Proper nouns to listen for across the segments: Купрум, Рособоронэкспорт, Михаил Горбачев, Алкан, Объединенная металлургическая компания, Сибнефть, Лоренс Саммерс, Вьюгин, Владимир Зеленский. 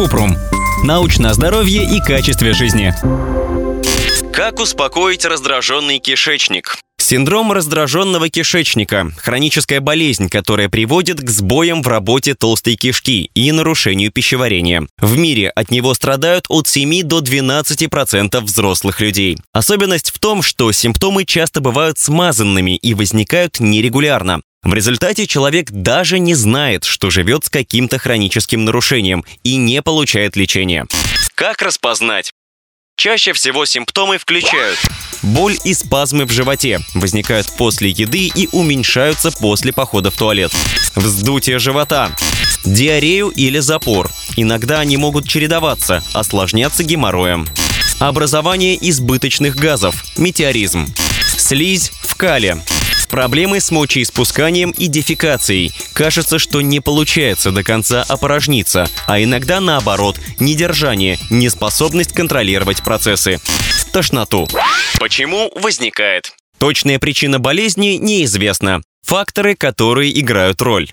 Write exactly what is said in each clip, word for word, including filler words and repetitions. Купрум. Научное здоровье и качестве жизни. Как успокоить раздраженный кишечник? Синдром раздраженного кишечника – хроническая болезнь, которая приводит к сбоям в работе толстой кишки и нарушению пищеварения. В мире от него страдают от семи до двенадцати процентов взрослых людей. Особенность в том, что симптомы часто бывают смазанными и возникают нерегулярно. В результате человек даже не знает, что живет с каким-то хроническим нарушением и не получает лечения. Как распознать? Чаще всего симптомы включают боль и спазмы в животе, возникают после еды и уменьшаются после похода в туалет. Вздутие живота, диарею или запор. Иногда они могут чередоваться, осложняться геморроем. Образование избыточных газов, метеоризм. Слизь в кале. Проблемы с мочеиспусканием и дефекацией. Кажется, что не получается до конца опорожниться, а иногда наоборот – недержание, неспособность контролировать процессы. Тошноту. Почему возникает? Точная причина болезни неизвестна. Факторы, которые играют роль.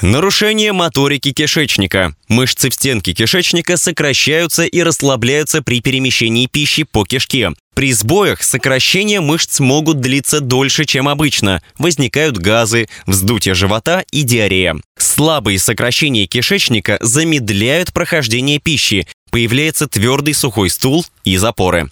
Нарушение моторики кишечника. Мышцы в стенке кишечника сокращаются и расслабляются при перемещении пищи по кишке. При сбоях сокращения мышц могут длиться дольше, чем обычно. Возникают газы, вздутие живота и диарея. Слабые сокращения кишечника замедляют прохождение пищи. Появляется твердый сухой стул и запоры.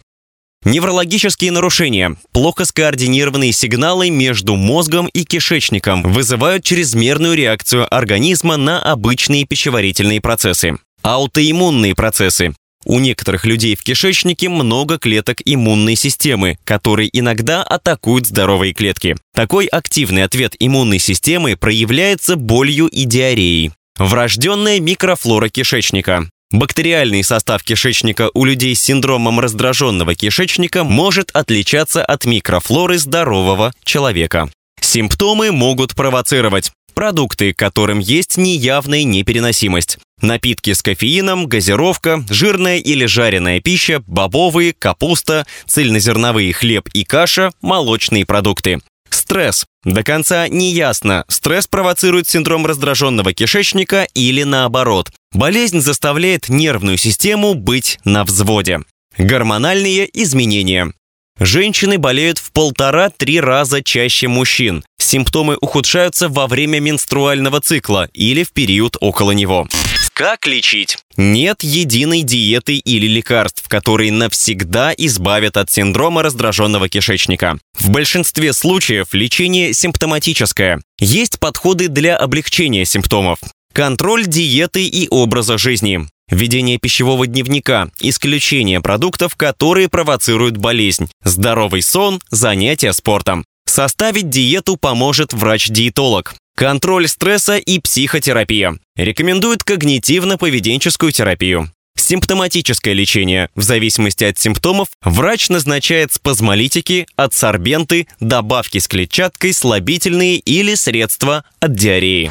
Неврологические нарушения, плохо скоординированные сигналы между мозгом и кишечником, вызывают чрезмерную реакцию организма на обычные пищеварительные процессы. Аутоиммунные процессы. У некоторых людей в кишечнике много клеток иммунной системы, которые иногда атакуют здоровые клетки. Такой активный ответ иммунной системы проявляется болью и диареей. Врожденная микрофлора кишечника. Бактериальный состав кишечника у людей с синдромом раздраженного кишечника может отличаться от микрофлоры здорового человека. Симптомы могут провоцировать продукты, которым есть неявная непереносимость. Напитки с кофеином, газировка, жирная или жареная пища, бобовые, капуста, цельнозерновые хлеб и каша, молочные продукты. Стресс. До конца не ясно, стресс провоцирует синдром раздраженного кишечника или наоборот. Болезнь заставляет нервную систему быть на взводе. Гормональные изменения. Женщины болеют в полтора-три раза чаще мужчин. Симптомы ухудшаются во время менструального цикла или в период около него. Как лечить? Нет единой диеты или лекарств, которые навсегда избавят от синдрома раздраженного кишечника. В большинстве случаев лечение симптоматическое. Есть подходы для облегчения симптомов. Контроль диеты и образа жизни. Ведение пищевого дневника, исключение продуктов, которые провоцируют болезнь, здоровый сон, занятия спортом. Составить диету поможет врач-диетолог. Контроль стресса и психотерапия. Рекомендует когнитивно-поведенческую терапию. Симптоматическое лечение. В зависимости от симптомов врач назначает спазмолитики, адсорбенты, добавки с клетчаткой, слабительные или средства от диареи.